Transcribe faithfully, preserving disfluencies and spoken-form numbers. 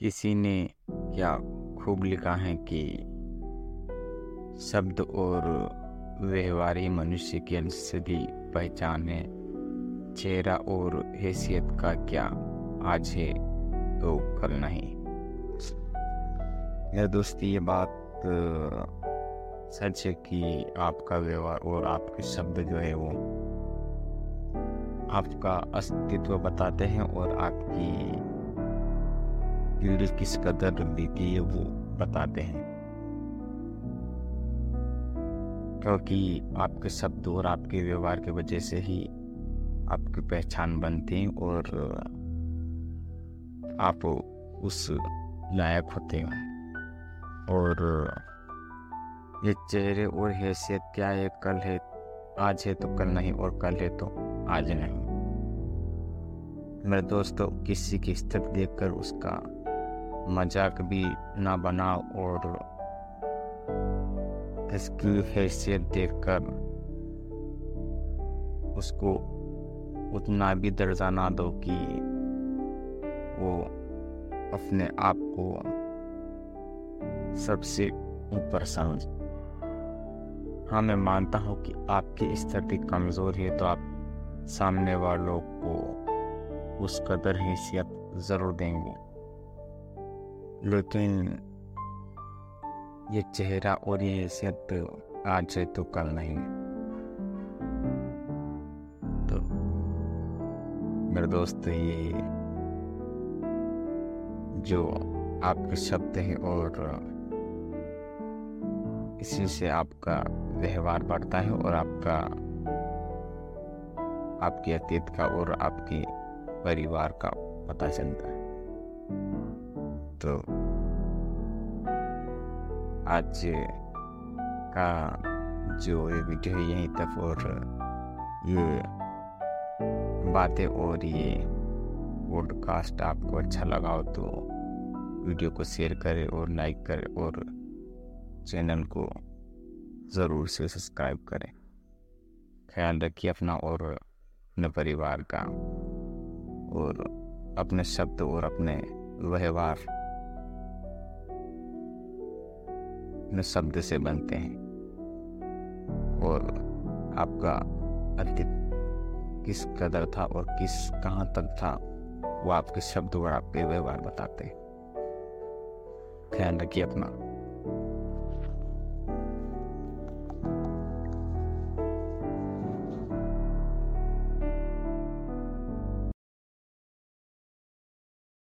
किसी ने क्या खूब लिखा है कि शब्द और व्यवहारी मनुष्य की असली पहचान है, चेहरा और हैसियत का क्या आज है तो कल नहीं। यह दोस्ती ये बात सच है कि आपका व्यवहार और आपके शब्द जो है वो आपका अस्तित्व बताते हैं और आपकी दिल किस कदर बीती है वो बताते हैं, क्योंकि आपके शब्द और आपके व्यवहार के वजह से ही आपकी पहचान बनती और आप उस लायक होते हैं। और ये चेहरे और हैसियत क्या है, कल है आज है तो कल नहीं और कल है तो आज नहीं। मेरे दोस्तों, किसी की स्थिति देखकर उसका मजाक भी ना बनाओ और इसकी हैसियत देखकर उसको उतना भी दर्जा ना दो कि वो अपने आप को सबसे ऊपर समझ। हाँ, मैं मानता हूँ कि आपकी स्थिति कमज़ोर है तो आप सामने वालों को उस कदर हैसियत ज़रूर देंगे, लेकिन ये चेहरा और ये हैसियत आज है तो कल नहीं। तो मेरे दोस्त, ये जो आपके शब्द हैं और इसी से आपका व्यवहार बढ़ता है और आपका आपके अतीत का और आपके परिवार का पता चलता है। तो आज का जो ये वीडियो है यहीं तक, और ये बातें और ये पॉडकास्ट आपको अच्छा लगा हो तो वीडियो को शेयर करें और लाइक करें और चैनल को ज़रूर से सब्सक्राइब करें। ख्याल रखिए अपना और अपने परिवार का, और अपने शब्द और अपने व्यवहार अपने शब्द से बनते हैं और आपका अतीत किस कदर था और किस कहाँ तक था वो आपके शब्द और आपके व्यवहार बताते हैं। ख्याल रखिए अपना।